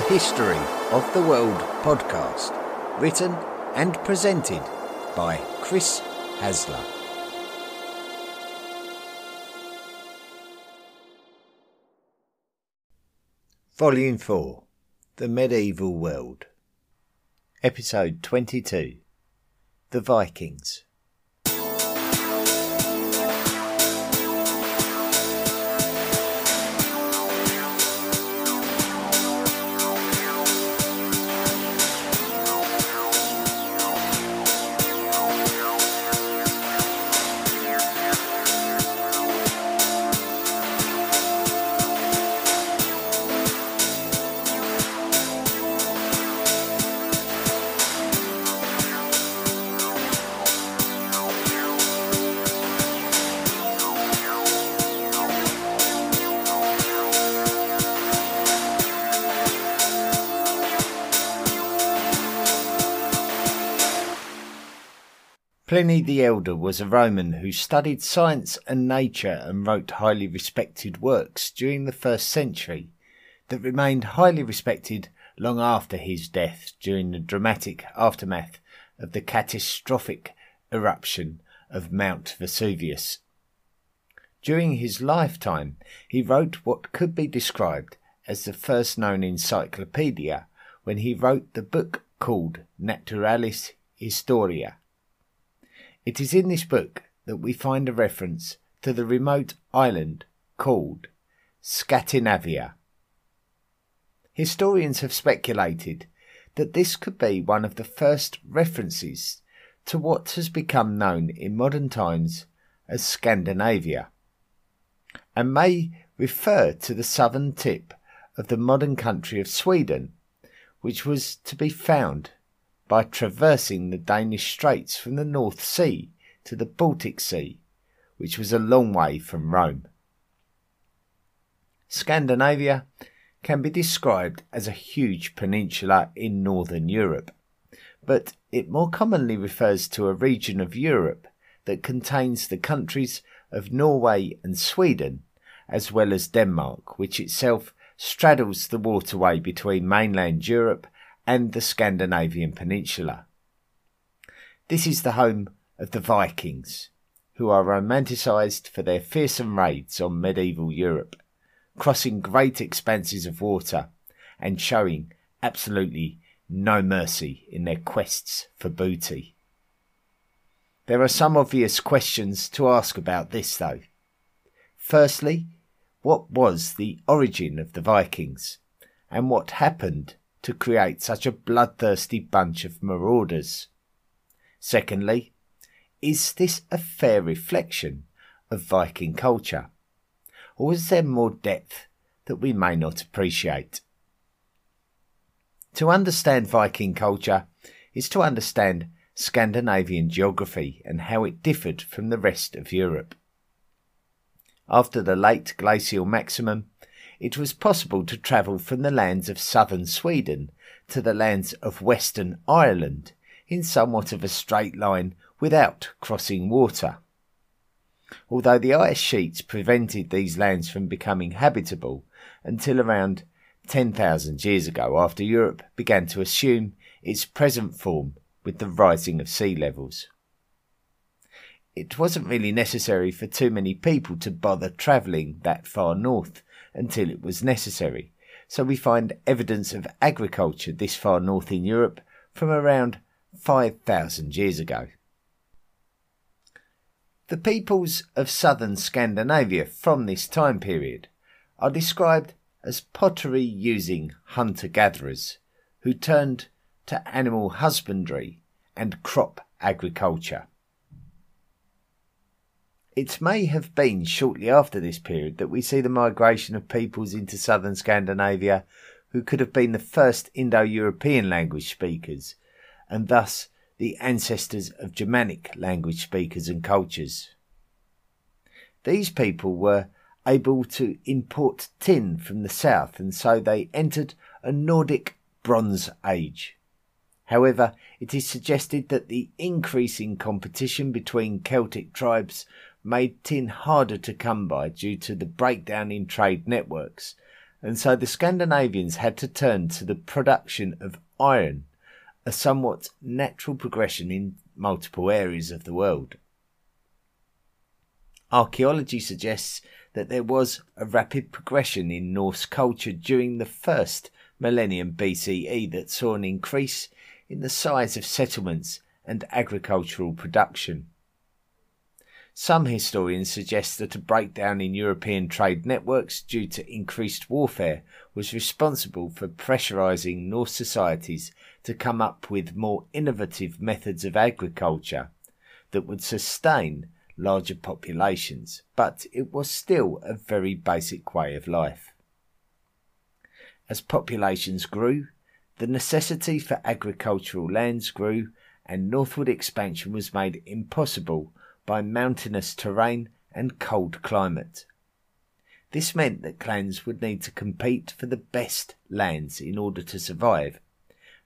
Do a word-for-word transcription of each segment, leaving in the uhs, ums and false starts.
The History of the World podcast, written and presented by Chris Hasler. Volume four, The Medieval World. Episode twenty-two, The Vikings. Pliny the Elder was a Roman who studied science and nature and wrote highly respected works during the first century that remained highly respected long after his death during the dramatic aftermath of the catastrophic eruption of Mount Vesuvius. During his lifetime, he wrote what could be described as the first known encyclopedia when he wrote the book called Naturalis Historia. It is in this book that we find a reference to the remote island called Scandinavia. Historians have speculated that this could be one of the first references to what has become known in modern times as Scandinavia, and may refer to the southern tip of the modern country of Sweden, which was to be found by traversing the Danish Straits from the North Sea to the Baltic Sea, which was a long way from Rome. Scandinavia can be described as a huge peninsula in northern Europe, but it more commonly refers to a region of Europe that contains the countries of Norway and Sweden, as well as Denmark, which itself straddles the waterway between mainland Europe and the Scandinavian Peninsula. This is the home of the Vikings, who are romanticised for their fearsome raids on medieval Europe, crossing great expanses of water and showing absolutely no mercy in their quests for booty. There are some obvious questions to ask about this though. Firstly, what was the origin of the Vikings, and what happened to create such a bloodthirsty bunch of marauders? Secondly, is this a fair reflection of Viking culture, or is there more depth that we may not appreciate? To understand Viking culture is to understand Scandinavian geography and how it differed from the rest of Europe. After the late glacial maximum, it was possible to travel from the lands of southern Sweden to the lands of western Ireland in somewhat of a straight line without crossing water. Although the ice sheets prevented these lands from becoming habitable until around ten thousand years ago, after Europe began to assume its present form with the rising of sea levels. It wasn't really necessary for too many people to bother travelling that far north until it was necessary, so we find evidence of agriculture this far north in Europe from around five thousand years ago. The peoples of southern Scandinavia from this time period are described as pottery-using hunter-gatherers who turned to animal husbandry and crop agriculture. It may have been shortly after this period that we see the migration of peoples into southern Scandinavia who could have been the first Indo-European language speakers, and thus the ancestors of Germanic language speakers and cultures. These people were able to import tin from the south, and so they entered a Nordic Bronze Age. However, it is suggested that the increasing competition between Celtic tribes made tin harder to come by due to the breakdown in trade networks and so the Scandinavians had to turn to the production of iron, a somewhat natural progression in multiple areas of the world. Archaeology suggests that there was a rapid progression in Norse culture during the first millennium B C E that saw an increase in the size of settlements and agricultural production. Some historians suggest that a breakdown in European trade networks due to increased warfare was responsible for pressurising Norse societies to come up with more innovative methods of agriculture that would sustain larger populations, but it was still a very basic way of life. As populations grew, the necessity for agricultural lands grew, and northward expansion was made impossible by mountainous terrain and cold climate. This meant that clans would need to compete for the best lands in order to survive,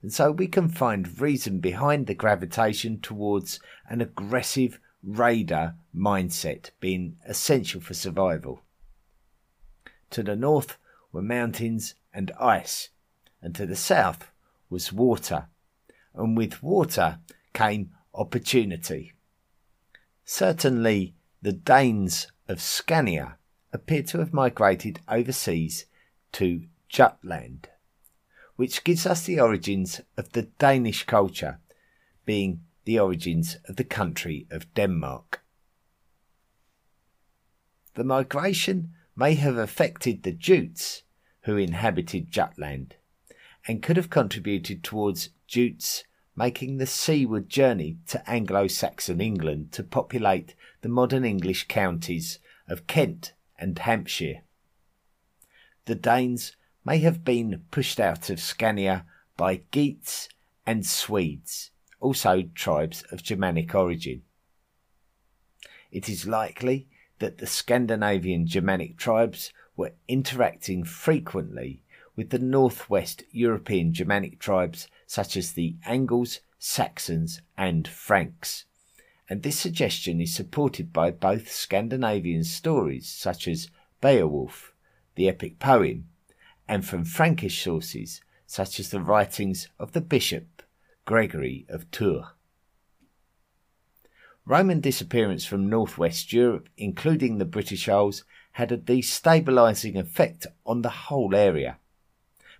and so we can find reason behind the gravitation towards an aggressive raider mindset being essential for survival. To the north were mountains and ice, and to the south was water, and with water came opportunity. Certainly, the Danes of Scania appear to have migrated overseas to Jutland, which gives us the origins of the Danish culture, being the origins of the country of Denmark. The migration may have affected the Jutes who inhabited Jutland, and could have contributed towards Jutes making the seaward journey to Anglo-Saxon England to populate the modern English counties of Kent and Hampshire. The Danes may have been pushed out of Scania by Geats and Swedes, also tribes of Germanic origin. It is likely that the Scandinavian Germanic tribes were interacting frequently with the northwest European Germanic tribes such as the Angles, Saxons and Franks, and this suggestion is supported by both Scandinavian stories such as Beowulf, the epic poem, and from Frankish sources such as the writings of the bishop Gregory of Tours. Roman disappearance from northwest Europe, including the British Isles, had a destabilising effect on the whole area.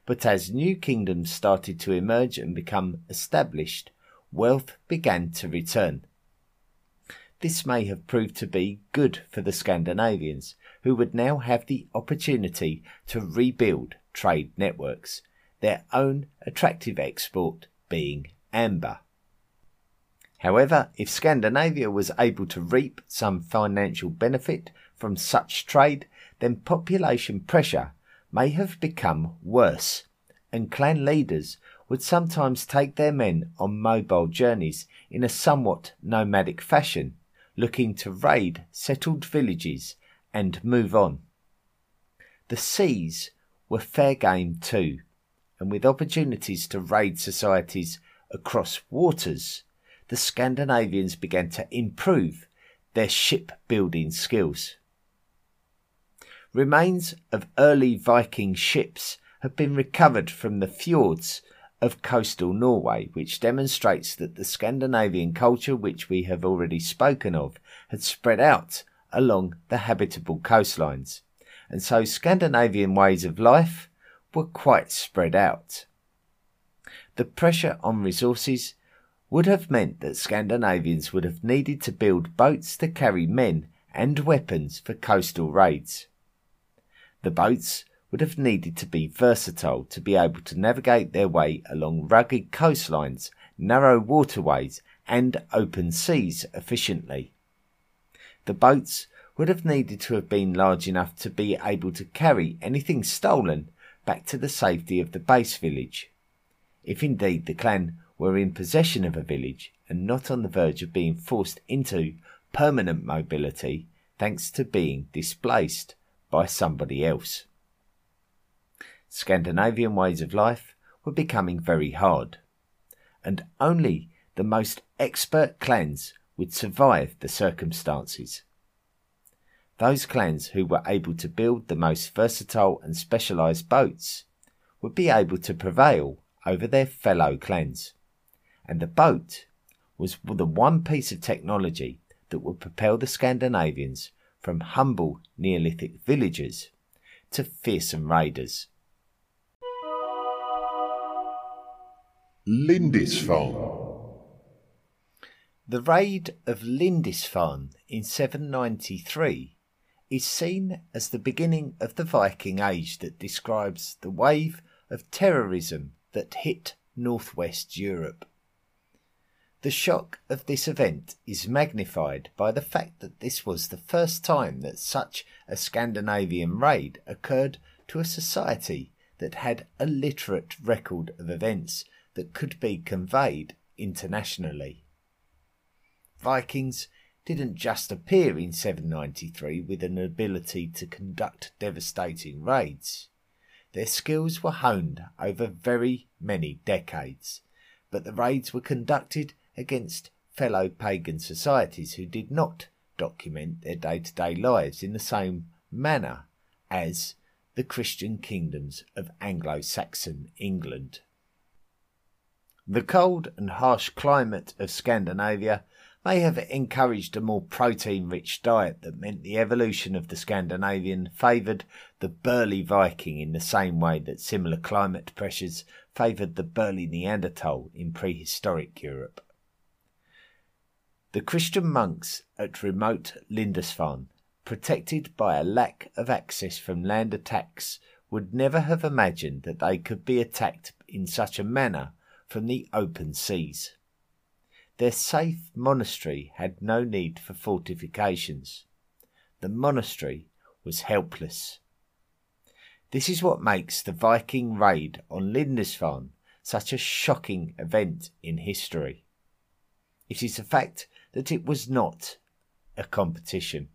But as new kingdoms started to emerge and become established, wealth began to return. This may have proved to be good for the Scandinavians, who would now have the opportunity to rebuild trade networks, their own attractive export being amber. However, if Scandinavia was able to reap some financial benefit from such trade, then population pressure may have become worse, and clan leaders would sometimes take their men on mobile journeys in a somewhat nomadic fashion, looking to raid settled villages and move on. The seas were fair game too, and with opportunities to raid societies across waters, the Scandinavians began to improve their shipbuilding skills. Remains of early Viking ships have been recovered from the fjords of coastal Norway, which demonstrates that the Scandinavian culture, which we have already spoken of, had spread out along the habitable coastlines, and so Scandinavian ways of life were quite spread out. The pressure on resources would have meant that Scandinavians would have needed to build boats to carry men and weapons for coastal raids. The boats would have needed to be versatile to be able to navigate their way along rugged coastlines, narrow waterways and open seas efficiently. The boats would have needed to have been large enough to be able to carry anything stolen back to the safety of the base village, if indeed the clan were in possession of a village and not on the verge of being forced into permanent mobility thanks to being displaced by somebody else. Scandinavian ways of life were becoming very hard, and only the most expert clans would survive the circumstances. Those clans who were able to build the most versatile and specialised boats would be able to prevail over their fellow clans, and the boat was the one piece of technology that would propel the Scandinavians from humble Neolithic villagers to fearsome raiders. Lindisfarne. The raid of Lindisfarne in seven ninety-three is seen as the beginning of the Viking Age that describes the wave of terrorism that hit northwest Europe. The shock of this event is magnified by the fact that this was the first time that such a Scandinavian raid occurred to a society that had a literate record of events that could be conveyed internationally. Vikings didn't just appear in seven ninety-three with an ability to conduct devastating raids. Their skills were honed over very many decades, but the raids were conducted against fellow pagan societies who did not document their day-to-day lives in the same manner as the Christian kingdoms of Anglo-Saxon England. The cold and harsh climate of Scandinavia may have encouraged a more protein-rich diet that meant the evolution of the Scandinavian favoured the burly Viking in the same way that similar climate pressures favoured the burly Neanderthal in prehistoric Europe. The Christian monks at remote Lindisfarne, protected by a lack of access from land attacks, would never have imagined that they could be attacked in such a manner from the open seas. Their safe monastery had no need for fortifications. The monastery was helpless. This is what makes the Viking raid on Lindisfarne such a shocking event in history. It is the fact that it was not a competition.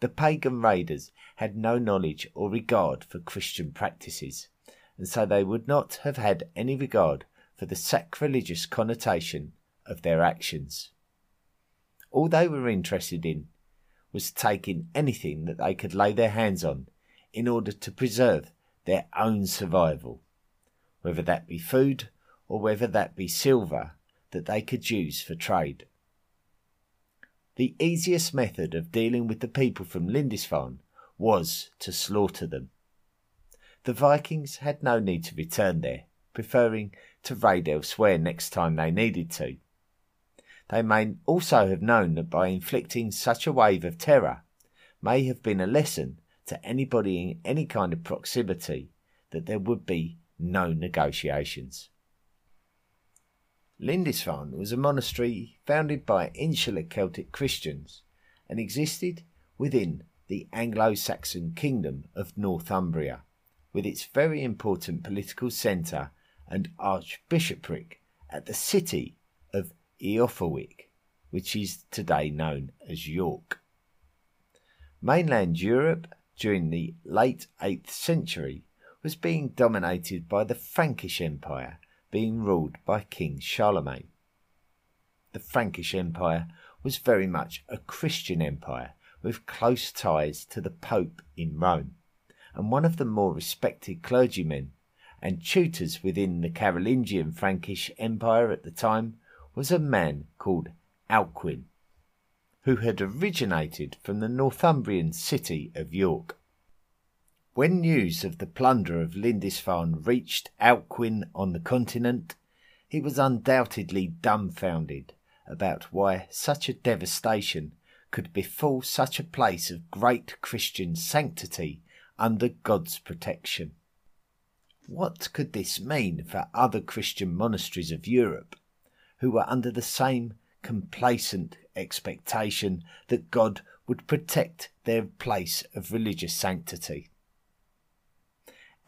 The pagan raiders had no knowledge or regard for Christian practices, and so they would not have had any regard for the sacrilegious connotation of their actions. All they were interested in was taking anything that they could lay their hands on in order to preserve their own survival, whether that be food or whether that be silver that they could use for trade. The easiest method of dealing with the people from Lindisfarne was to slaughter them. The Vikings had no need to return there, preferring to raid elsewhere next time they needed to. They may also have known that by inflicting such a wave of terror may have been a lesson to anybody in any kind of proximity that there would be no negotiations. Lindisfarne was a monastery founded by insular Celtic Christians and existed within the Anglo-Saxon kingdom of Northumbria, with its very important political centre and archbishopric at the city of Eoforwick, which is today known as York. Mainland Europe during the late eighth century was being dominated by the Frankish Empire, being ruled by King Charlemagne. The Frankish Empire was very much a Christian empire with close ties to the Pope in Rome, and one of the more respected clergymen and tutors within the Carolingian Frankish Empire at the time was a man called Alcuin, who had originated from the Northumbrian city of York. When news of the plunder of Lindisfarne reached Alcuin on the continent, he was undoubtedly dumbfounded about why such a devastation could befall such a place of great Christian sanctity under God's protection. What could this mean for other Christian monasteries of Europe, who were under the same complacent expectation that God would protect their place of religious sanctity?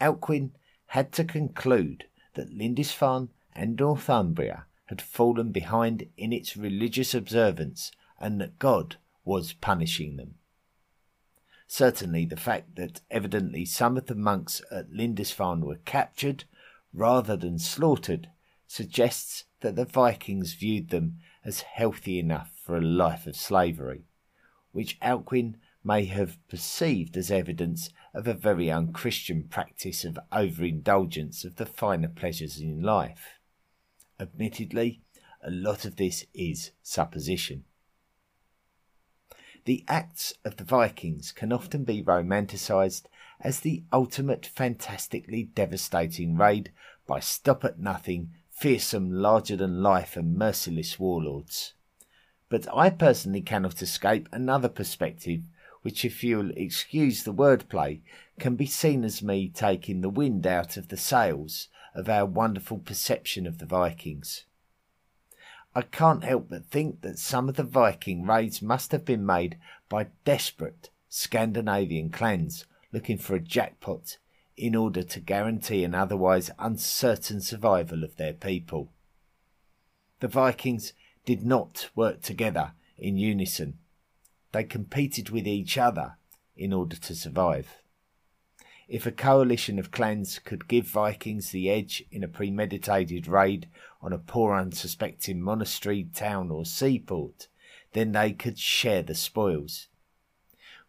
Alcuin had to conclude that Lindisfarne and Northumbria had fallen behind in its religious observance and that God was punishing them. Certainly the fact that evidently some of the monks at Lindisfarne were captured rather than slaughtered suggests that the Vikings viewed them as healthy enough for a life of slavery, which Alcuin may have perceived as evidence of a very unchristian practice of overindulgence of the finer pleasures in life. Admittedly, a lot of this is supposition. The acts of the Vikings can often be romanticised as the ultimate fantastically devastating raid by stop-at-nothing, fearsome, larger-than-life and merciless warlords. But I personally cannot escape another perspective which, if you'll excuse the wordplay, can be seen as me taking the wind out of the sails of our wonderful perception of the Vikings. I can't help but think that some of the Viking raids must have been made by desperate Scandinavian clans looking for a jackpot in order to guarantee an otherwise uncertain survival of their people. The Vikings did not work together in unison. They competed with each other in order to survive. If a coalition of clans could give Vikings the edge in a premeditated raid on a poor unsuspecting monastery, town or seaport, then they could share the spoils.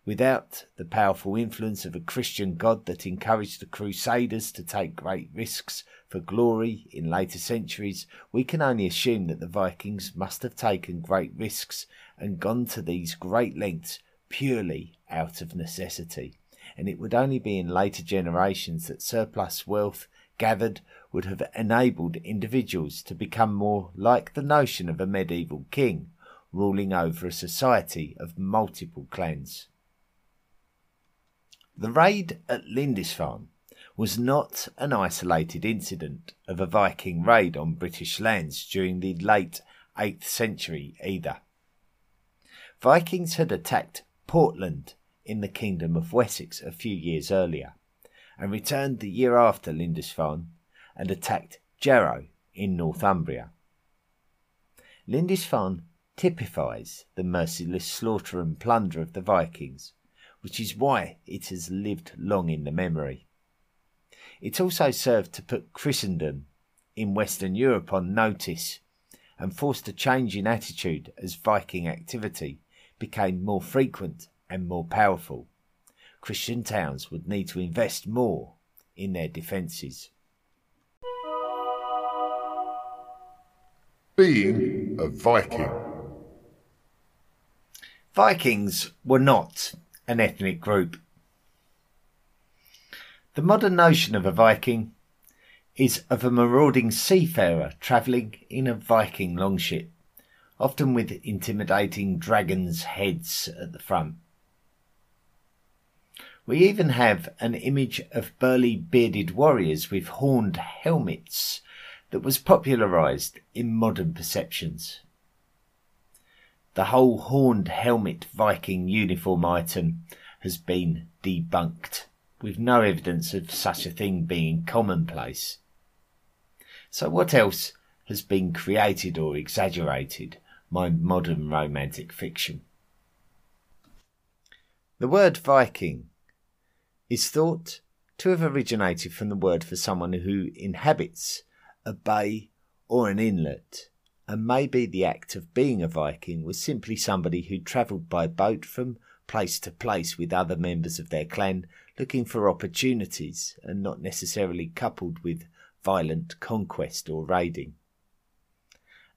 Without the powerful influence of a Christian god that encouraged the Crusaders to take great risks for glory in later centuries, we can only assume that the Vikings must have taken great risks and gone to these great lengths purely out of necessity, and it would only be in later generations that surplus wealth gathered would have enabled individuals to become more like the notion of a medieval king ruling over a society of multiple clans. The raid at Lindisfarne was not an isolated incident of a Viking raid on British lands during the late eighth century either. Vikings had attacked Portland in the Kingdom of Wessex a few years earlier, and returned the year after Lindisfarne and attacked Jarrow in Northumbria. Lindisfarne typifies the merciless slaughter and plunder of the Vikings, which is why it has lived long in the memory. It also served to put Christendom in Western Europe on notice and forced a change in attitude as Viking activity became more frequent and more powerful. Christian towns would need to invest more in their defences. Being a Viking. Vikings were not an ethnic group. The modern notion of a Viking is of a marauding seafarer travelling in a Viking longship, often with intimidating dragons' heads at the front. We even have an image of burly bearded warriors with horned helmets that was popularised in modern perceptions. The whole horned helmet Viking uniform item has been debunked, with no evidence of such a thing being commonplace. So what else has been created or exaggerated by modern romantic fiction? The word Viking is thought to have originated from the word for someone who inhabits a bay or an inlet, and maybe the act of being a Viking was simply somebody who travelled by boat from place to place with other members of their clan, looking for opportunities and not necessarily coupled with violent conquest or raiding.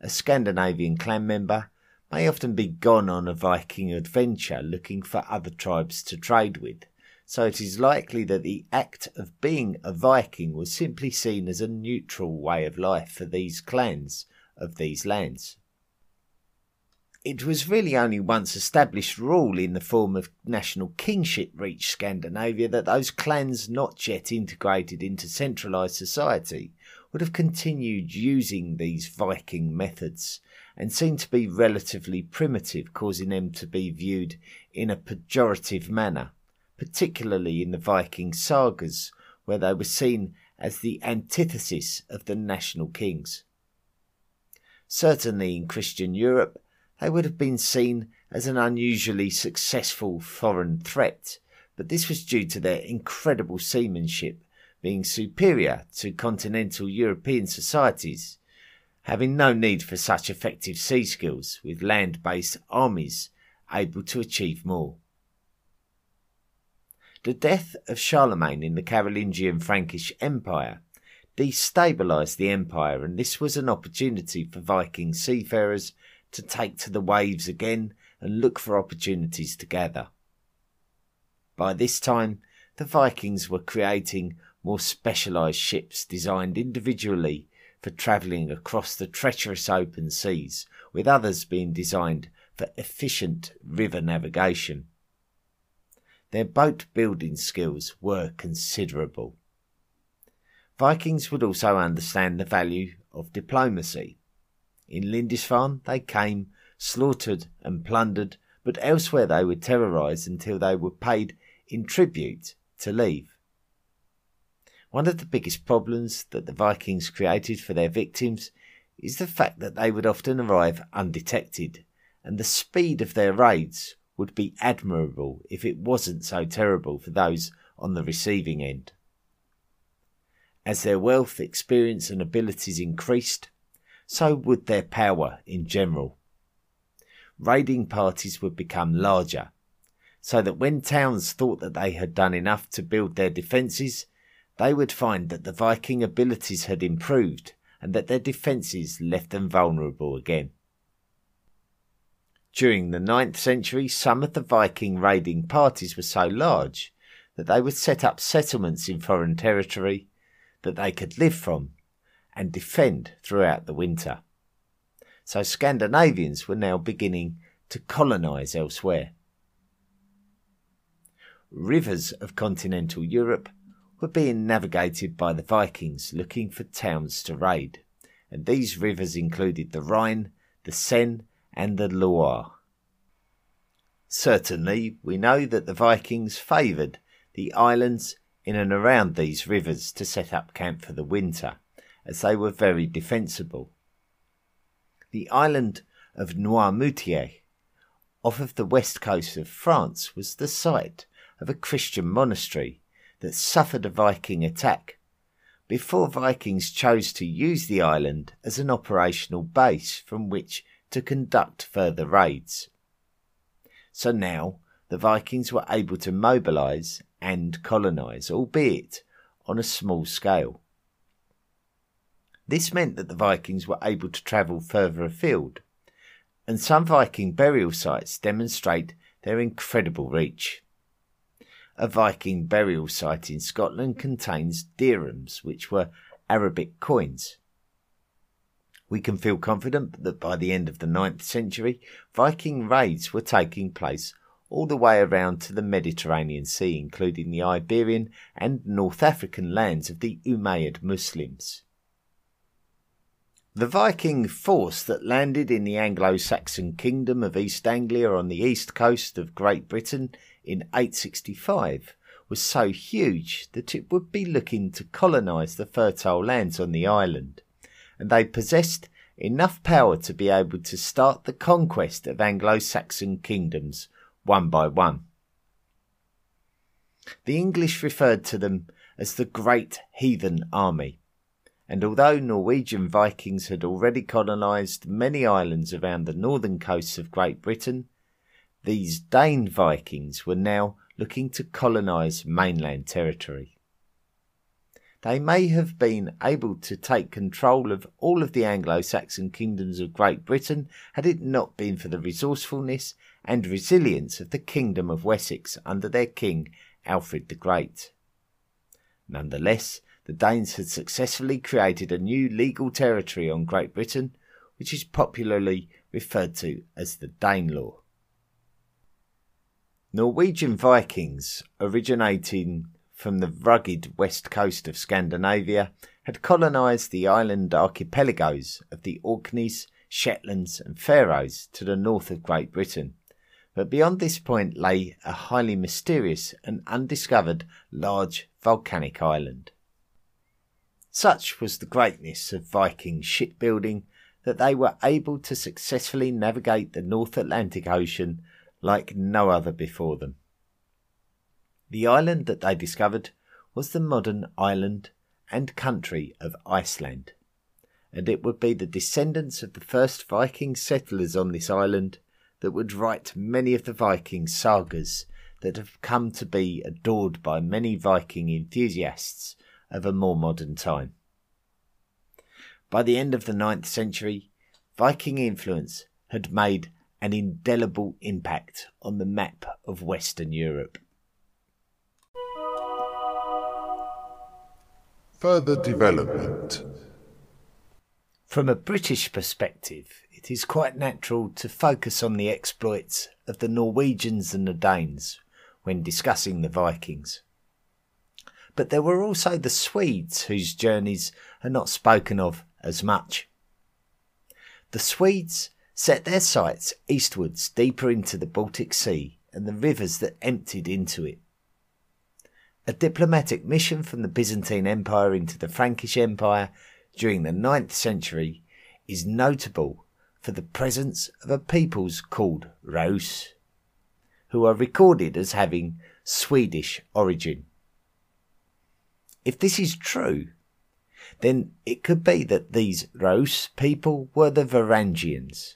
A Scandinavian clan member may often be gone on a Viking adventure looking for other tribes to trade with, so it is likely that the act of being a Viking was simply seen as a neutral way of life for these clans of these lands. It was really only once established rule in the form of national kingship reached Scandinavia that those clans not yet integrated into centralised society would have continued using these Viking methods and seemed to be relatively primitive, causing them to be viewed in a pejorative manner, particularly in the Viking sagas, where they were seen as the antithesis of the national kings. Certainly in Christian Europe, they would have been seen as an unusually successful foreign threat, but this was due to their incredible seamanship, being superior to continental European societies, having no need for such effective sea skills, with land-based armies able to achieve more. The death of Charlemagne in the Carolingian Frankish Empire destabilised the empire, and this was an opportunity for Viking seafarers to take to the waves again and look for opportunities to gather. By this time, the Vikings were creating more specialised ships designed individually for travelling across the treacherous open seas, with others being designed for efficient river navigation. Their boat building skills were considerable. Vikings would also understand the value of diplomacy. In Lindisfarne they came, slaughtered and plundered, but elsewhere they were terrorised until they were paid in tribute to leave. One of the biggest problems that the Vikings created for their victims is the fact that they would often arrive undetected, and the speed of their raids would be admirable if it wasn't so terrible for those on the receiving end. As their wealth, experience and abilities increased, so would their power in general. Raiding parties would become larger, so that when towns thought that they had done enough to build their defences, they would find that the Viking abilities had improved and that their defences left them vulnerable again. During the ninth century, some of the Viking raiding parties were so large that they would set up settlements in foreign territory that they could live from and defend throughout the winter. So Scandinavians were now beginning to colonise elsewhere. Rivers of continental Europe were being navigated by the Vikings looking for towns to raid, and these rivers included the Rhine, the Seine and the Loire. Certainly we know that the Vikings favoured the islands in and around these rivers to set up camp for the winter, as they were very defensible. The island of Noirmoutier off of the west coast of France was the site of a Christian monastery that suffered a Viking attack before Vikings chose to use the island as an operational base from which to conduct further raids. So now the Vikings were able to mobilise and colonise, albeit on a small scale. This meant that the Vikings were able to travel further afield, and some Viking burial sites demonstrate their incredible reach. A Viking burial site in Scotland contains dirhams, which were Arabic coins. We can feel confident that by the end of the ninth century, Viking raids were taking place all the way around to the Mediterranean Sea, including the Iberian and North African lands of the Umayyad Muslims. The Viking force that landed in the Anglo-Saxon kingdom of East Anglia on the east coast of Great Britain in eight sixty-five was so huge that it would be looking to colonise the fertile lands on the island, and they possessed enough power to be able to start the conquest of Anglo-Saxon kingdoms one by one. The English referred to them as the Great Heathen Army, and although Norwegian Vikings had already colonised many islands around the northern coasts of Great Britain, these Dane Vikings were now looking to colonise mainland territory. They may have been able to take control of all of the Anglo-Saxon kingdoms of Great Britain had it not been for the resourcefulness and resilience of the Kingdom of Wessex under their king Alfred the Great. Nonetheless, the Danes had successfully created a new legal territory on Great Britain, which is popularly referred to as the Danelaw. Norwegian Vikings, originating from the rugged west coast of Scandinavia, had colonised the island archipelagos of the Orkneys, Shetlands and Faroes to the north of Great Britain, but beyond this point lay a highly mysterious and undiscovered large volcanic island. Such was the greatness of Viking shipbuilding that they were able to successfully navigate the North Atlantic Ocean like no other before them. The island that they discovered was the modern island and country of Iceland, and it would be the descendants of the first Viking settlers on this island that would write many of the Viking sagas that have come to be adored by many Viking enthusiasts of a more modern time. By the end of the ninth century, Viking influence had made an indelible impact on the map of Western Europe. Further development. From a British perspective, it is quite natural to focus on the exploits of the Norwegians and the Danes when discussing the Vikings. But there were also the Swedes, whose journeys are not spoken of as much. The Swedes set their sights eastwards, deeper into the Baltic Sea and the rivers that emptied into it. A diplomatic mission from the Byzantine Empire into the Frankish Empire during the ninth century is notable for the presence of a peoples called Rus, who are recorded as having Swedish origin. If this is true, then it could be that these Rus people were the Varangians,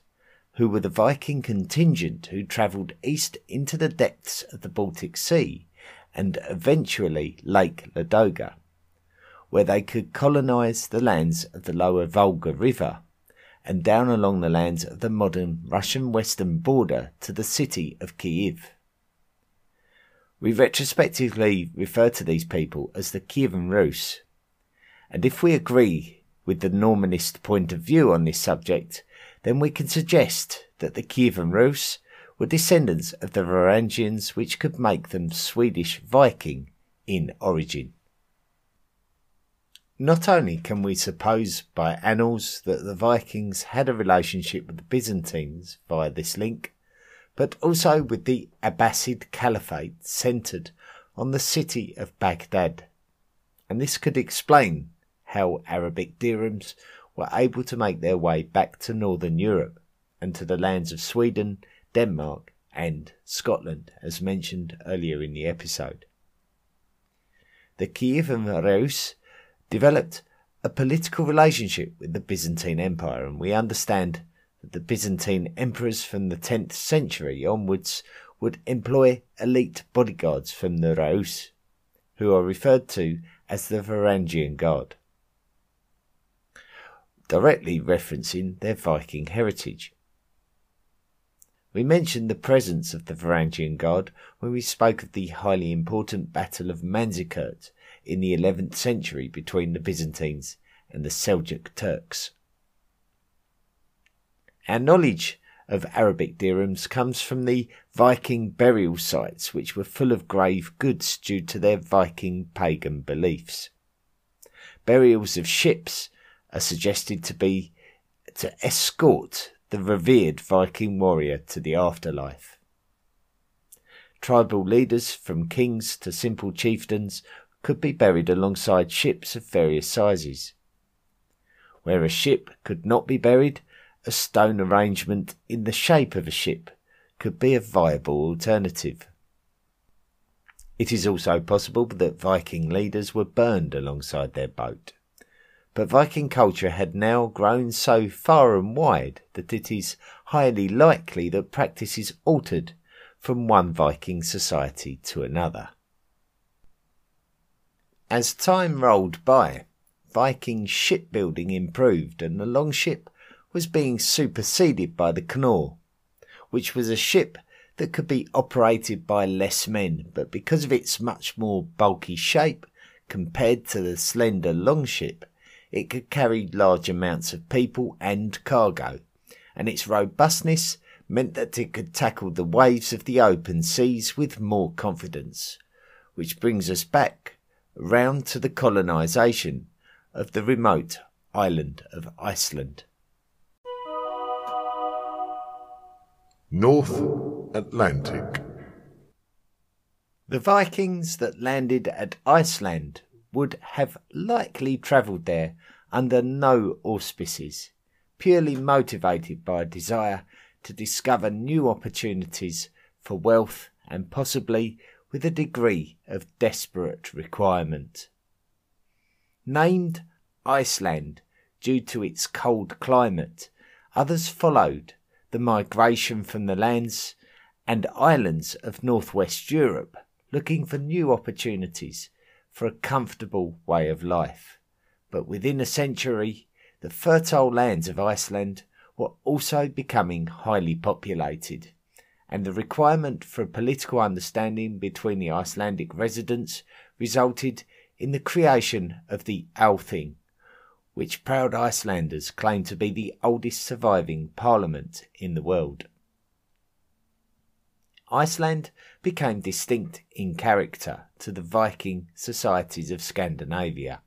who were the Viking contingent who travelled east into the depths of the Baltic Sea and eventually Lake Ladoga, where they could colonise the lands of the lower Volga River and down along the lands of the modern Russian western border to the city of Kiev. We retrospectively refer to these people as the Kievan Rus, and if we agree with the Normanist point of view on this subject, then we can suggest that the Kievan Rus were descendants of the Varangians, which could make them Swedish Viking in origin. Not only can we suppose by annals that the Vikings had a relationship with the Byzantines via this link, but also with the Abbasid Caliphate centred on the city of Baghdad, and this could explain how Arabic dirhams were able to make their way back to northern Europe and to the lands of Sweden, Denmark and Scotland, as mentioned earlier in the episode. The Kievan Rus developed a political relationship with the Byzantine Empire, and we understand that the Byzantine emperors from the tenth century onwards would employ elite bodyguards from the Rus, who are referred to as the Varangian Guard, directly referencing their Viking heritage. We mentioned the presence of the Varangian Guard when we spoke of the highly important Battle of Manzikert in the eleventh century between the Byzantines and the Seljuk Turks. Our knowledge of Arabic dirhams comes from the Viking burial sites, which were full of grave goods due to their Viking pagan beliefs. Burials of ships are suggested to be to escort the revered Viking warrior to the afterlife. Tribal leaders, from kings to simple chieftains, could be buried alongside ships of various sizes. Where a ship could not be buried, a stone arrangement in the shape of a ship could be a viable alternative. It is also possible that Viking leaders were burned alongside their boat. But Viking culture had now grown so far and wide that it is highly likely that practice is altered from one Viking society to another. As time rolled by, Viking shipbuilding improved and the longship was being superseded by the Knorr, which was a ship that could be operated by less men, but because of its much more bulky shape compared to the slender longship, it could carry large amounts of people and cargo, and its robustness meant that it could tackle the waves of the open seas with more confidence, which brings us back round to the colonisation of the remote island of Iceland. North Atlantic. The Vikings that landed at Iceland would have likely travelled there under no auspices, purely motivated by a desire to discover new opportunities for wealth and possibly with a degree of desperate requirement. Named Iceland due to its cold climate, others followed the migration from the lands and islands of northwest Europe, looking for new opportunities for a comfortable way of life. But within a century, the fertile lands of Iceland were also becoming highly populated, and the requirement for a political understanding between the Icelandic residents resulted in the creation of the Althing, which proud Icelanders claim to be the oldest surviving parliament in the world. Iceland became distinct in character to the Viking societies of Scandinavia,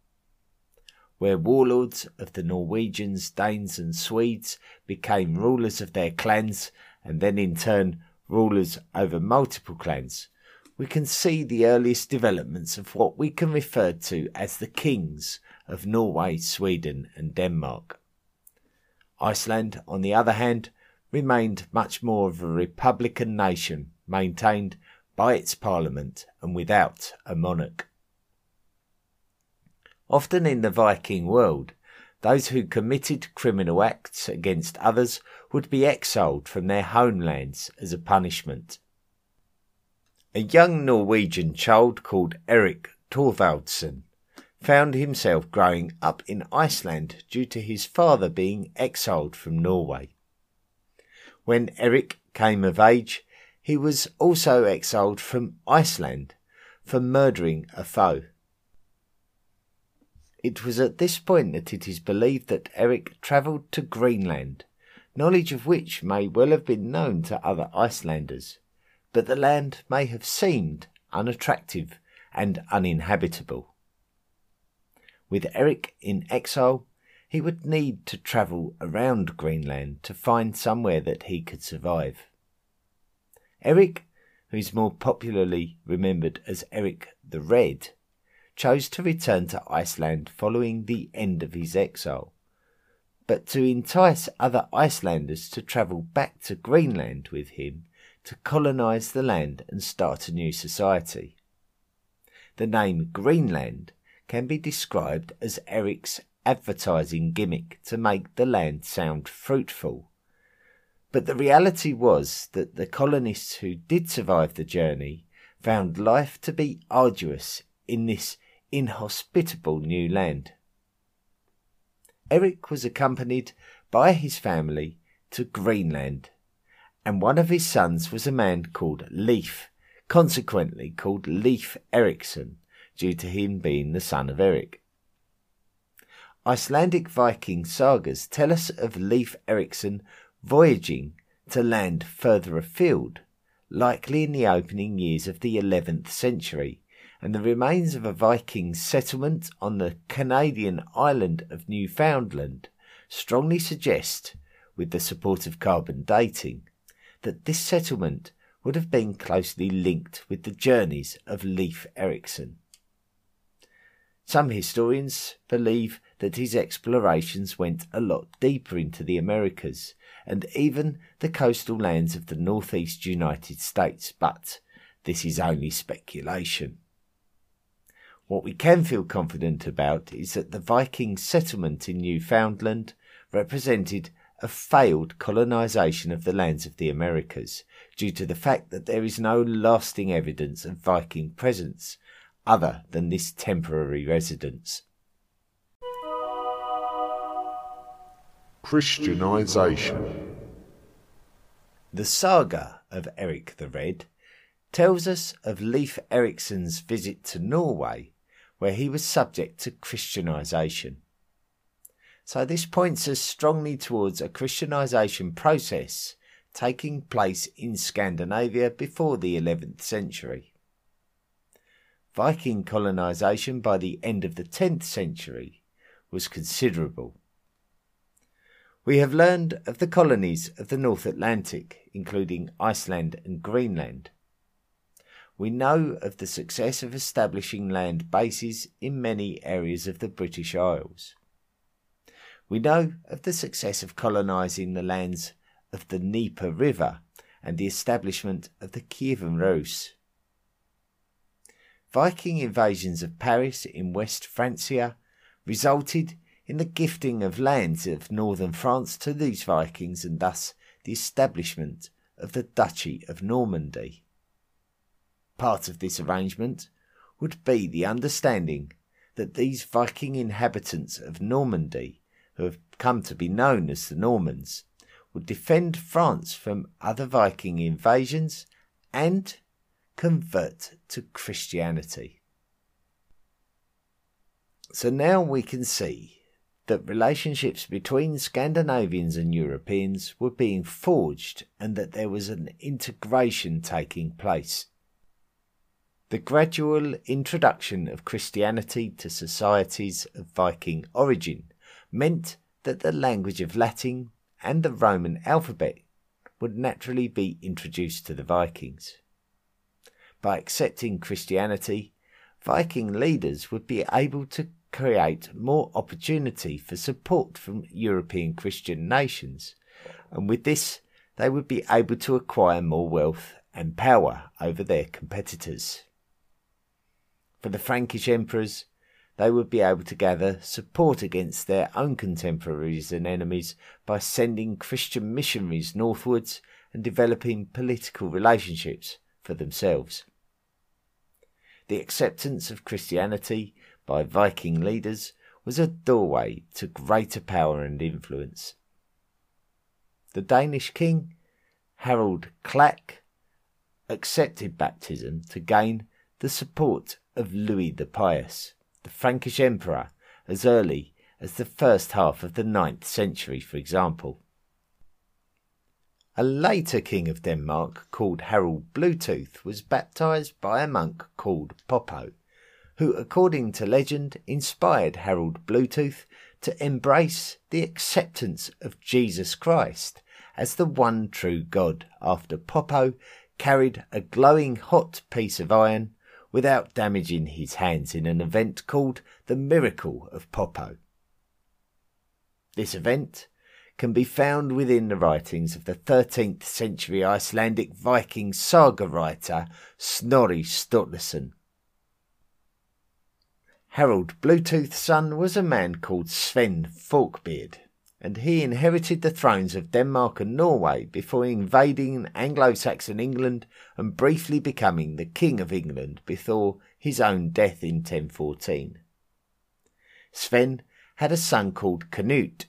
where warlords of the Norwegians, Danes and Swedes became rulers of their clans and then in turn rulers over multiple clans. We can see the earliest developments of what we can refer to as the kings of Norway, Sweden and Denmark. Iceland, on the other hand, remained much more of a republican nation, maintained by its parliament and without a monarch. Often in the Viking world, those who committed criminal acts against others would be exiled from their homelands as a punishment. A young Norwegian child called Erik Thorvaldsson found himself growing up in Iceland due to his father being exiled from Norway. When Erik came of age, he was also exiled from Iceland for murdering a foe. It was at this point that it is believed that Erik travelled to Greenland, knowledge of which may well have been known to other Icelanders, but the land may have seemed unattractive and uninhabitable. With Erik in exile, he would need to travel around Greenland to find somewhere that he could survive. Erik, who is more popularly remembered as Erik the Red, chose to return to Iceland following the end of his exile. But to entice other Icelanders to travel back to Greenland with him to colonise the land and start a new society. The name Greenland can be described as Erik's advertising gimmick to make the land sound fruitful. But the reality was that the colonists who did survive the journey found life to be arduous in this inhospitable new land. Erik was accompanied by his family to Greenland, and one of his sons was a man called Leif, consequently called Leif Erikson, due to him being the son of Erik. Icelandic Viking sagas tell us of Leif Erikson voyaging to land further afield, likely in the opening years of the eleventh century, and the remains of a Viking settlement on the Canadian island of Newfoundland strongly suggest, with the support of carbon dating, that this settlement would have been closely linked with the journeys of Leif Erikson. Some historians believe that his explorations went a lot deeper into the Americas and even the coastal lands of the northeast United States, but this is only speculation. What we can feel confident about is that the Viking settlement in Newfoundland represented a failed colonisation of the lands of the Americas, due to the fact that there is no lasting evidence of Viking presence other than this temporary residence. Christianization. The saga of Erik the Red tells us of Leif Erikson's visit to Norway, where he was subject to Christianization. So this points us strongly towards a Christianization process taking place in Scandinavia before the eleventh century. Viking colonisation by the end of the tenth century was considerable. We have learned of the colonies of the North Atlantic, including Iceland and Greenland. We know of the success of establishing land bases in many areas of the British Isles. We know of the success of colonising the lands of the Dnieper River and the establishment of the Kievan Rus. Viking invasions of Paris in West Francia resulted in the gifting of lands of northern France to these Vikings and thus the establishment of the Duchy of Normandy. Part of this arrangement would be the understanding that these Viking inhabitants of Normandy, who have come to be known as the Normans, would defend France from other Viking invasions and convert to Christianity. So now we can see that relationships between Scandinavians and Europeans were being forged and that there was an integration taking place. The gradual introduction of Christianity to societies of Viking origin meant that the language of Latin and the Roman alphabet would naturally be introduced to the Vikings. By accepting Christianity, Viking leaders would be able to create more opportunity for support from European Christian nations, and with this they would be able to acquire more wealth and power over their competitors. For the Frankish emperors, they would be able to gather support against their own contemporaries and enemies by sending Christian missionaries northwards and developing political relationships for themselves. The acceptance of Christianity by Viking leaders was a doorway to greater power and influence. The Danish king, Harald Klak, accepted baptism to gain the support of Louis the Pious, the Frankish emperor, as early as the first half of the ninth century, for example. A later king of Denmark called Harald Bluetooth was baptised by a monk called Popo, who, according to legend, inspired Harald Bluetooth to embrace the acceptance of Jesus Christ as the one true God, after Popo carried a glowing hot piece of iron without damaging his hands in an event called the Miracle of Popo. This event can be found within the writings of the thirteenth century Icelandic Viking saga writer Snorri Sturluson. Harald Bluetooth's son was a man called Sven Forkbeard, and he inherited the thrones of Denmark and Norway before invading Anglo-Saxon England and briefly becoming the King of England before his own death in ten fourteen. Sven had a son called Canute,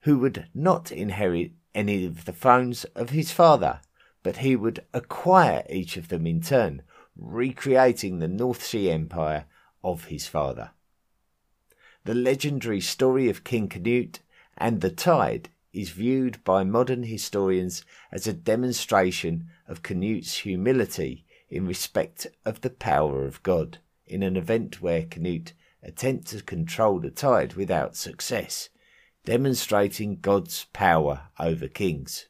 who would not inherit any of the thrones of his father, but he would acquire each of them in turn, recreating the North Sea Empire of his father. The legendary story of King Canute and the tide is viewed by modern historians as a demonstration of Canute's humility in respect of the power of God, in an event where Canute attempts to control the tide without success, demonstrating God's power over kings.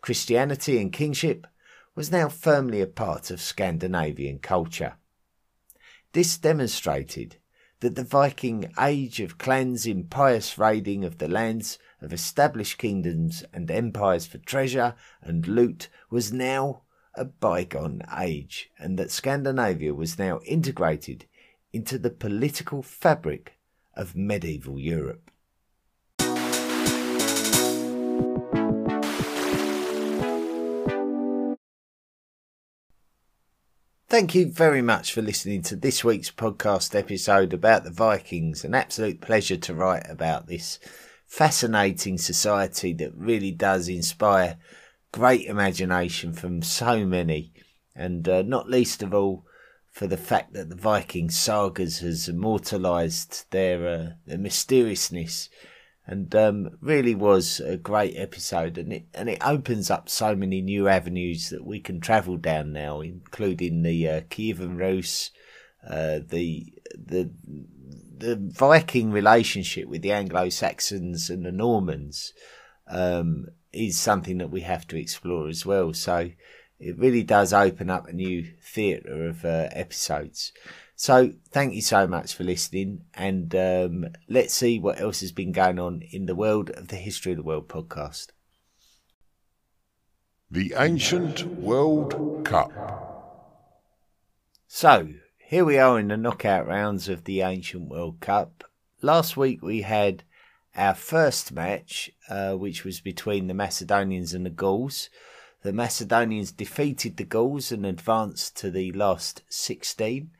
Christianity and kingship was now firmly a part of Scandinavian culture. This demonstrated that the Viking age of cleansing, pious raiding of the lands of established kingdoms and empires for treasure and loot was now a bygone age, and that Scandinavia was now integrated into the political fabric of medieval Europe. Thank you very much for listening to this week's podcast episode about the Vikings. An absolute pleasure to write about this fascinating society that really does inspire great imagination from so many, and uh, not least of all for the fact that the Viking sagas has immortalised their, uh, their mysteriousness, and um, really was a great episode, and it and it opens up so many new avenues that we can travel down now, including the uh, Kievan Rus, uh, the the the Viking relationship with the Anglo-Saxons and the Normans um, is something that we have to explore as well. So it really does open up a new theatre of uh, episodes. So thank you so much for listening, and um, let's see what else has been going on in the world of the History of the World podcast. The Ancient World Cup. So here we are in the knockout rounds of the Ancient World Cup. Last week we had our first match, uh, which was between the Macedonians and the Gauls. The Macedonians defeated the Gauls and advanced to the last sixteen.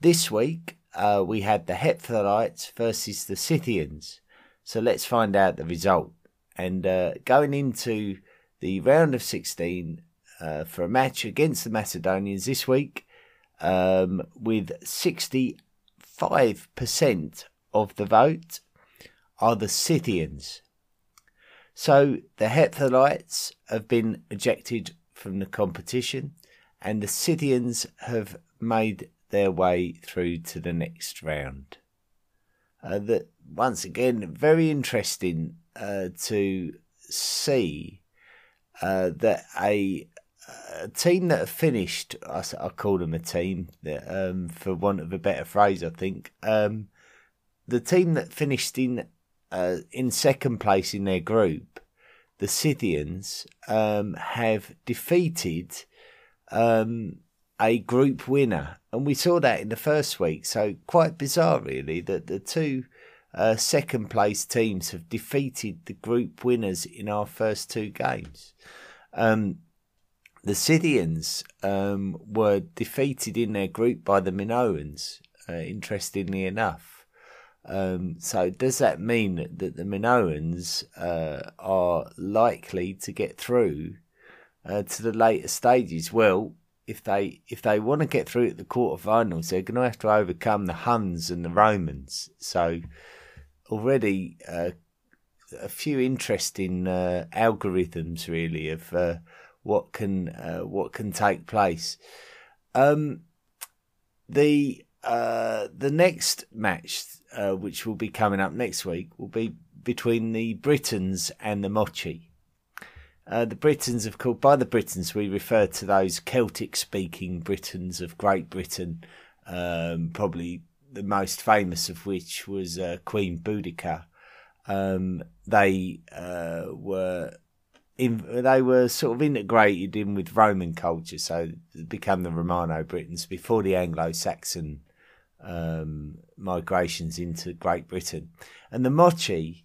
This week, uh, we had the Hephthalites versus the Scythians. So let's find out the result. And uh, going into the round of sixteen uh, for a match against the Macedonians this week, um, with sixty-five percent of the vote, are the Scythians. So the Hephthalites have been ejected from the competition, and the Scythians have made their way through to the next round. Uh, that once again, very interesting uh, to see uh, that a, a team that have finished, I, I call them a team, um, for want of a better phrase, I think, um, the team that finished in uh, in second place in their group, the Scythians, um, have defeated um, a group winner. And we saw that in the first week. So quite bizarre, really, that the two uh, second-place teams have defeated the group winners in our first two games. Um, the Scythians um, were defeated in their group by the Minoans, uh, interestingly enough. Um, so does that mean that the Minoans uh, are likely to get through uh, to the later stages? Well, If they if they want to get through at the quarterfinals, they're going to have to overcome the Huns and the Romans. So already uh, a few interesting uh, algorithms, really, of uh, what can uh, what can take place. Um, the uh, the next match, uh, which will be coming up next week, will be between the Britons and the Mochi. Uh, the Britons, of course, by the Britons, we refer to those Celtic-speaking Britons of Great Britain, um, probably the most famous of which was uh, Queen Boudicca. Um, they uh, were in, they were sort of integrated in with Roman culture, so become the Romano Britons before the Anglo-Saxon um, migrations into Great Britain. And the Mochi,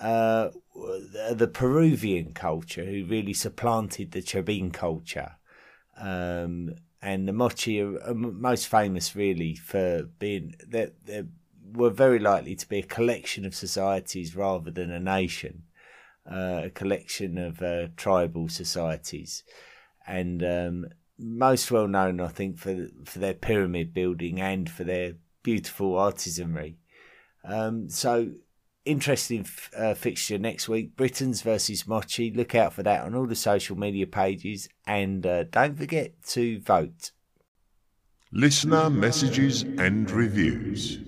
Uh, the Peruvian culture, who really supplanted the Chavin culture, um, and the Mochi are most famous really for being that they, they were very likely to be a collection of societies rather than a nation, uh, a collection of uh, tribal societies, and um, most well known, I think, for for their pyramid building and for their beautiful artisanry. Um, so. Interesting uh, fixture next week, Britons versus Mochi. Look out for that on all the social media pages, and uh, don't forget to vote. Listener messages and reviews.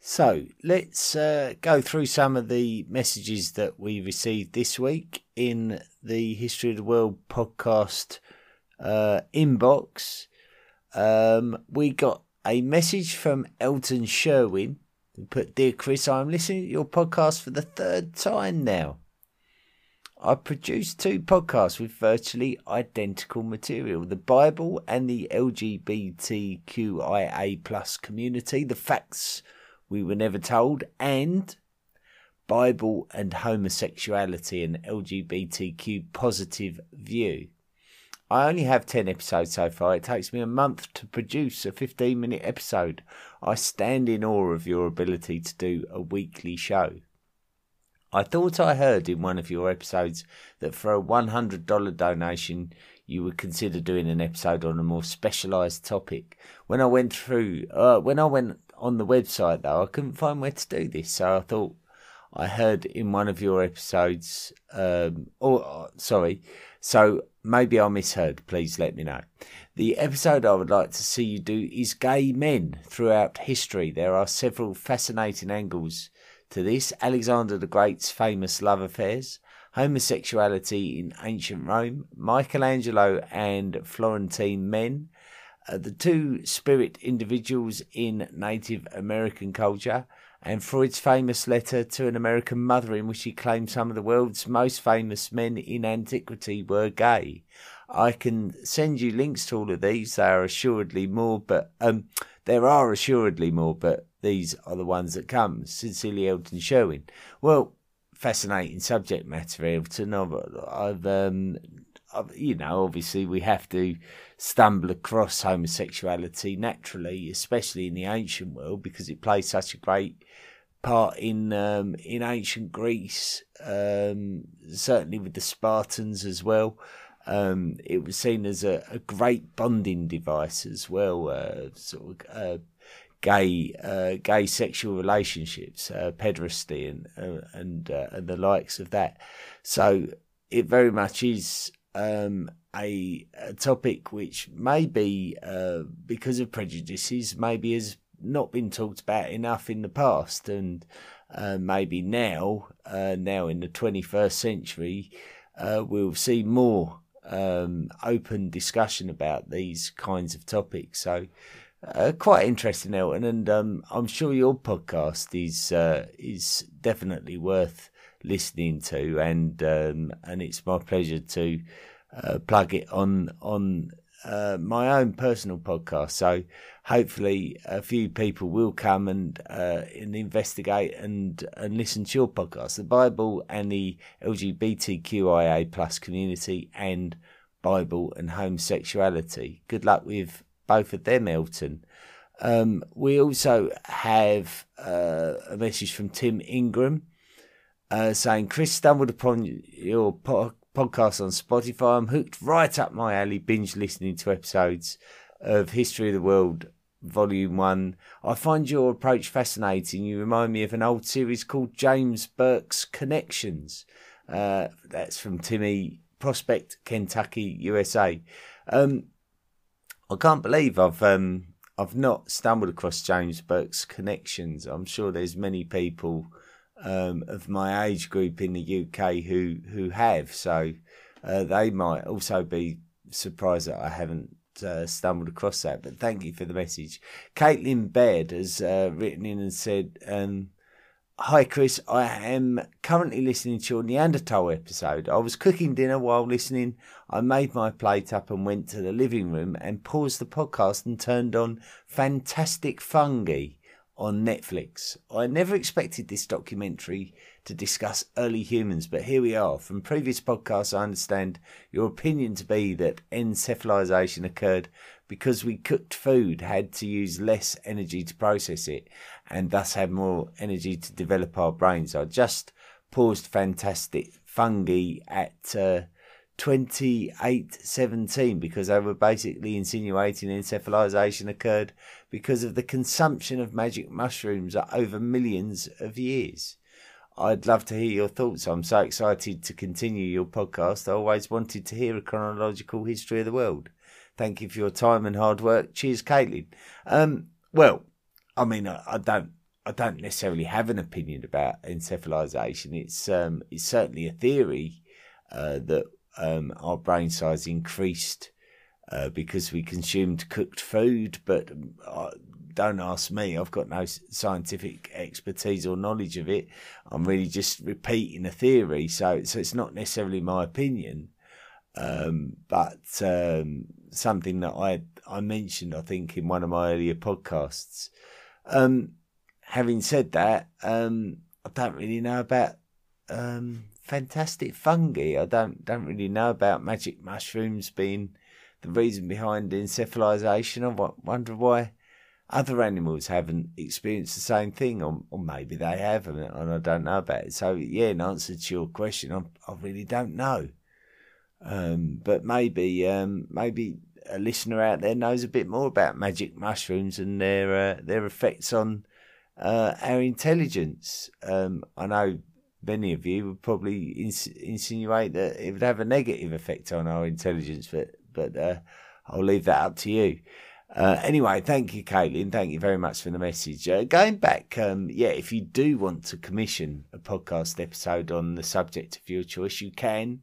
So let's uh, go through some of the messages that we received this week in the History of the World podcast uh, inbox. Um, we got a message from Elton Sherwin. Put, dear Chris, I am listening to your podcast for the third time now. I produced two podcasts with virtually identical material, the Bible and the L G B T Q I A plus community, the facts we were never told, and Bible and homosexuality and L G B T Q positive view. I only have ten episodes so far. It takes me a month to produce a fifteen-minute episode. I stand in awe of your ability to do a weekly show. I thought I heard in one of your episodes that for a one hundred dollars donation, you would consider doing an episode on a more specialised topic. When I went through, uh, when I went on the website, though, I couldn't find where to do this, so I thought I heard in one of your episodes, um, or oh, sorry, so maybe I misheard. Please let me know. The episode I would like to see you do is gay men throughout history. There are several fascinating angles to this. Alexander the Great's famous love affairs, homosexuality in ancient Rome, Michelangelo and Florentine men, uh, the two spirit individuals in Native American culture, and Freud's famous letter to an American mother in which he claimed some of the world's most famous men in antiquity were gay. I can send you links to all of these. They are assuredly more, but um, There are assuredly more, but these are the ones that come. Sincerely, Elton Sherwin. Well, fascinating subject matter, Elton. I've, I've, um, I've, you know, obviously we have to stumble across homosexuality naturally, especially in the ancient world, because it plays such a great part in um, in ancient Greece, um, certainly with the Spartans as well. Um, it was seen as a, a great bonding device as well, uh, sort of uh, gay uh, gay sexual relationships, uh, pederasty, and uh, and, uh, and the likes of that. So it very much is um, a, a topic which maybe uh, because of prejudices maybe has not been talked about enough in the past, and uh, maybe now uh, now in the twenty-first century uh, we'll see more Um, open discussion about these kinds of topics. So uh, quite interesting, Elton, and um, I'm sure your podcast is uh, is definitely worth listening to, and um, and it's my pleasure to uh, plug it on on uh, my own personal podcast. So hopefully a few people will come and uh, and investigate and, and listen to your podcast, The Bible and the L G B T Q I A plus community, and Bible and homosexuality. Good luck with both of them, Elton. Um, we also have uh, a message from Tim Ingram uh, saying, Chris, stumbled upon your po- podcast on Spotify. I'm hooked right up my alley, binge listening to episodes of History of the World Volume one. I find your approach fascinating. You remind me of an old series called James Burke's Connections. Uh, that's from Timmy, Prospect, Kentucky, U S A. Um, I can't believe I've um, I've not stumbled across James Burke's Connections. I'm sure there's many people um, of my age group in the U K who who have. So uh, they might also be surprised that I haven't Uh, stumbled across that, but thank you for the message. Caitlin Baird has uh, written in and said, um, hi Chris, I am currently listening to your Neanderthal episode. I was cooking dinner while listening. I made my plate up and went to the living room and paused the podcast and turned on Fantastic Fungi on Netflix. I never expected this documentary to discuss early humans, but here we are. From previous podcasts, I understand your opinion to be that encephalization occurred because we cooked food, had to use less energy to process it, and thus had more energy to develop our brains. I just paused Fantastic Fungi at uh, twenty-eight seventeen because they were basically insinuating encephalization occurred because of the consumption of magic mushrooms over millions of years. I'd love to hear your thoughts. I'm so excited to continue your podcast. I always wanted to hear a chronological history of the world. Thank you for your time and hard work. Cheers, Caitlin. Um, well, I mean, I, I don't I don't necessarily have an opinion about encephalization. It's um, it's certainly a theory uh, that um, our brain size increased uh, because we consumed cooked food, but uh, don't ask me. I've got no scientific expertise or knowledge of it. I'm really just repeating a theory, so, so it's not necessarily my opinion, um, but um, something that I, I mentioned, I think, in one of my earlier podcasts. Um, having said that, um, I don't really know about um, Fantastic Fungi. I don't don't really know about magic mushrooms being the reason behind encephalization. I wonder why other animals haven't experienced the same thing, or, or maybe they have, and, and I don't know about it. So, yeah, in answer to your question, I, I really don't know. Um, but maybe um, maybe a listener out there knows a bit more about magic mushrooms and their uh, their effects on uh, our intelligence. Um, I know many of you would probably ins- insinuate that it would have a negative effect on our intelligence, but, but uh, I'll leave that up to you. Uh, anyway, thank you, Caitlin. Thank you very much for the message. Uh, going back, um, yeah, if you do want to commission a podcast episode on the subject of your choice, you can.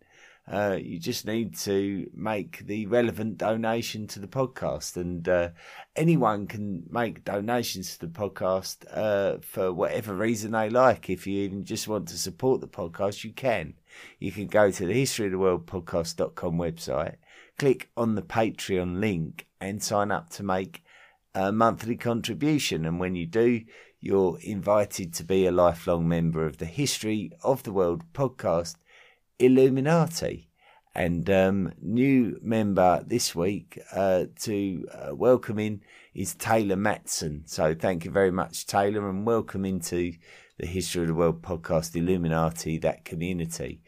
Uh, you just need to make the relevant donation to the podcast, and uh, anyone can make donations to the podcast uh, for whatever reason they like. If you even just want to support the podcast, you can. You can go to the history of the world podcast dot com website, click on the Patreon link, and sign up to make uh, monthly contribution, and when you do, you're invited to be a lifelong member of the History of the World podcast Illuminati. And um, new member this week uh, to uh, welcome in is Taylor Matson. So thank you very much, Taylor, and welcome into the History of the World podcast Illuminati, that community.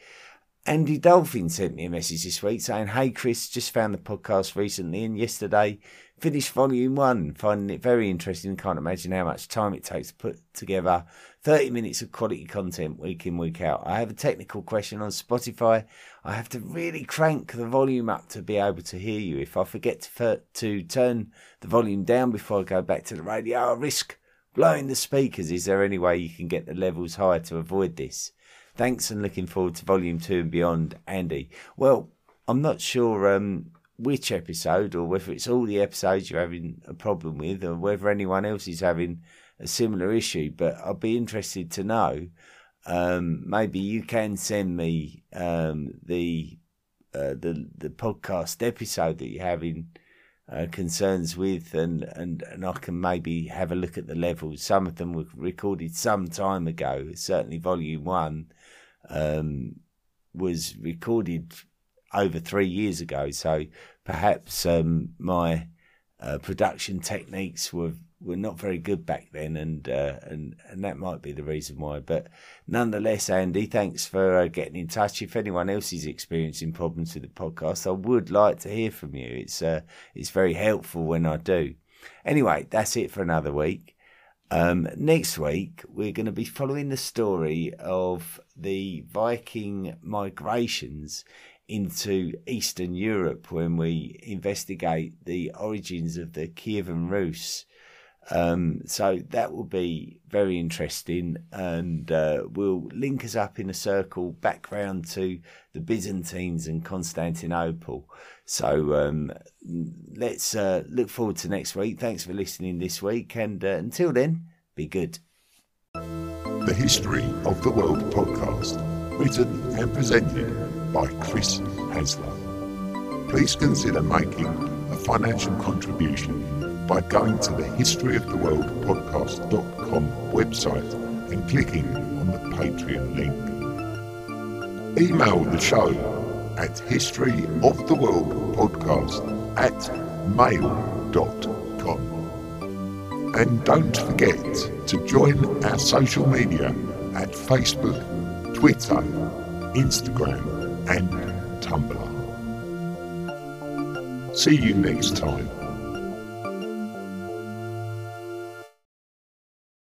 Andy Dolphin sent me a message this week saying, "Hey Chris, just found the podcast recently and yesterday finished volume one, finding it very interesting. Can't imagine how much time it takes to put together thirty minutes of quality content week in, week out. I have a technical question on Spotify. I have to really crank the volume up to be able to hear you. If I forget to, fer- to turn the volume down before I go back to the radio, I risk blowing the speakers. Is there any way you can get the levels higher to avoid this? Thanks, and looking forward to volume two and beyond, Andy." Well, I'm not sure um, which episode, or whether it's all the episodes you're having a problem with, or whether anyone else is having a similar issue, but I'll be interested to know. Um, maybe you can send me um, the, uh, the the podcast episode that you're having uh, concerns with, and, and, and I can maybe have a look at the levels. Some of them were recorded some time ago, certainly volume one. Um, was recorded over three years ago, so perhaps um, my uh, production techniques were were not very good back then, and uh, and and that might be the reason why. But nonetheless, Andy, thanks for uh, getting in touch. If anyone else is experiencing problems with the podcast, I would like to hear from you. It's uh, it's very helpful when I do. Anyway, that's it for another week. Um, next week, we're going to be following the story of the Viking migrations into Eastern Europe when we investigate the origins of the Kievan Rus. Um, so that will be very interesting, and uh, will link us up in a circle back round to the Byzantines and Constantinople. So um, let's uh, look forward to next week. Thanks for listening this week, and uh, until then, be good. The History of the World podcast, written and presented by Chris Hasler. Please consider making a financial contribution by going to the history of the world podcast dot com website and clicking on the Patreon link. Email the show at history of the world podcast at mail dot com. And don't forget to join our social media at Facebook, Twitter, Instagram and Tumblr. See you next time.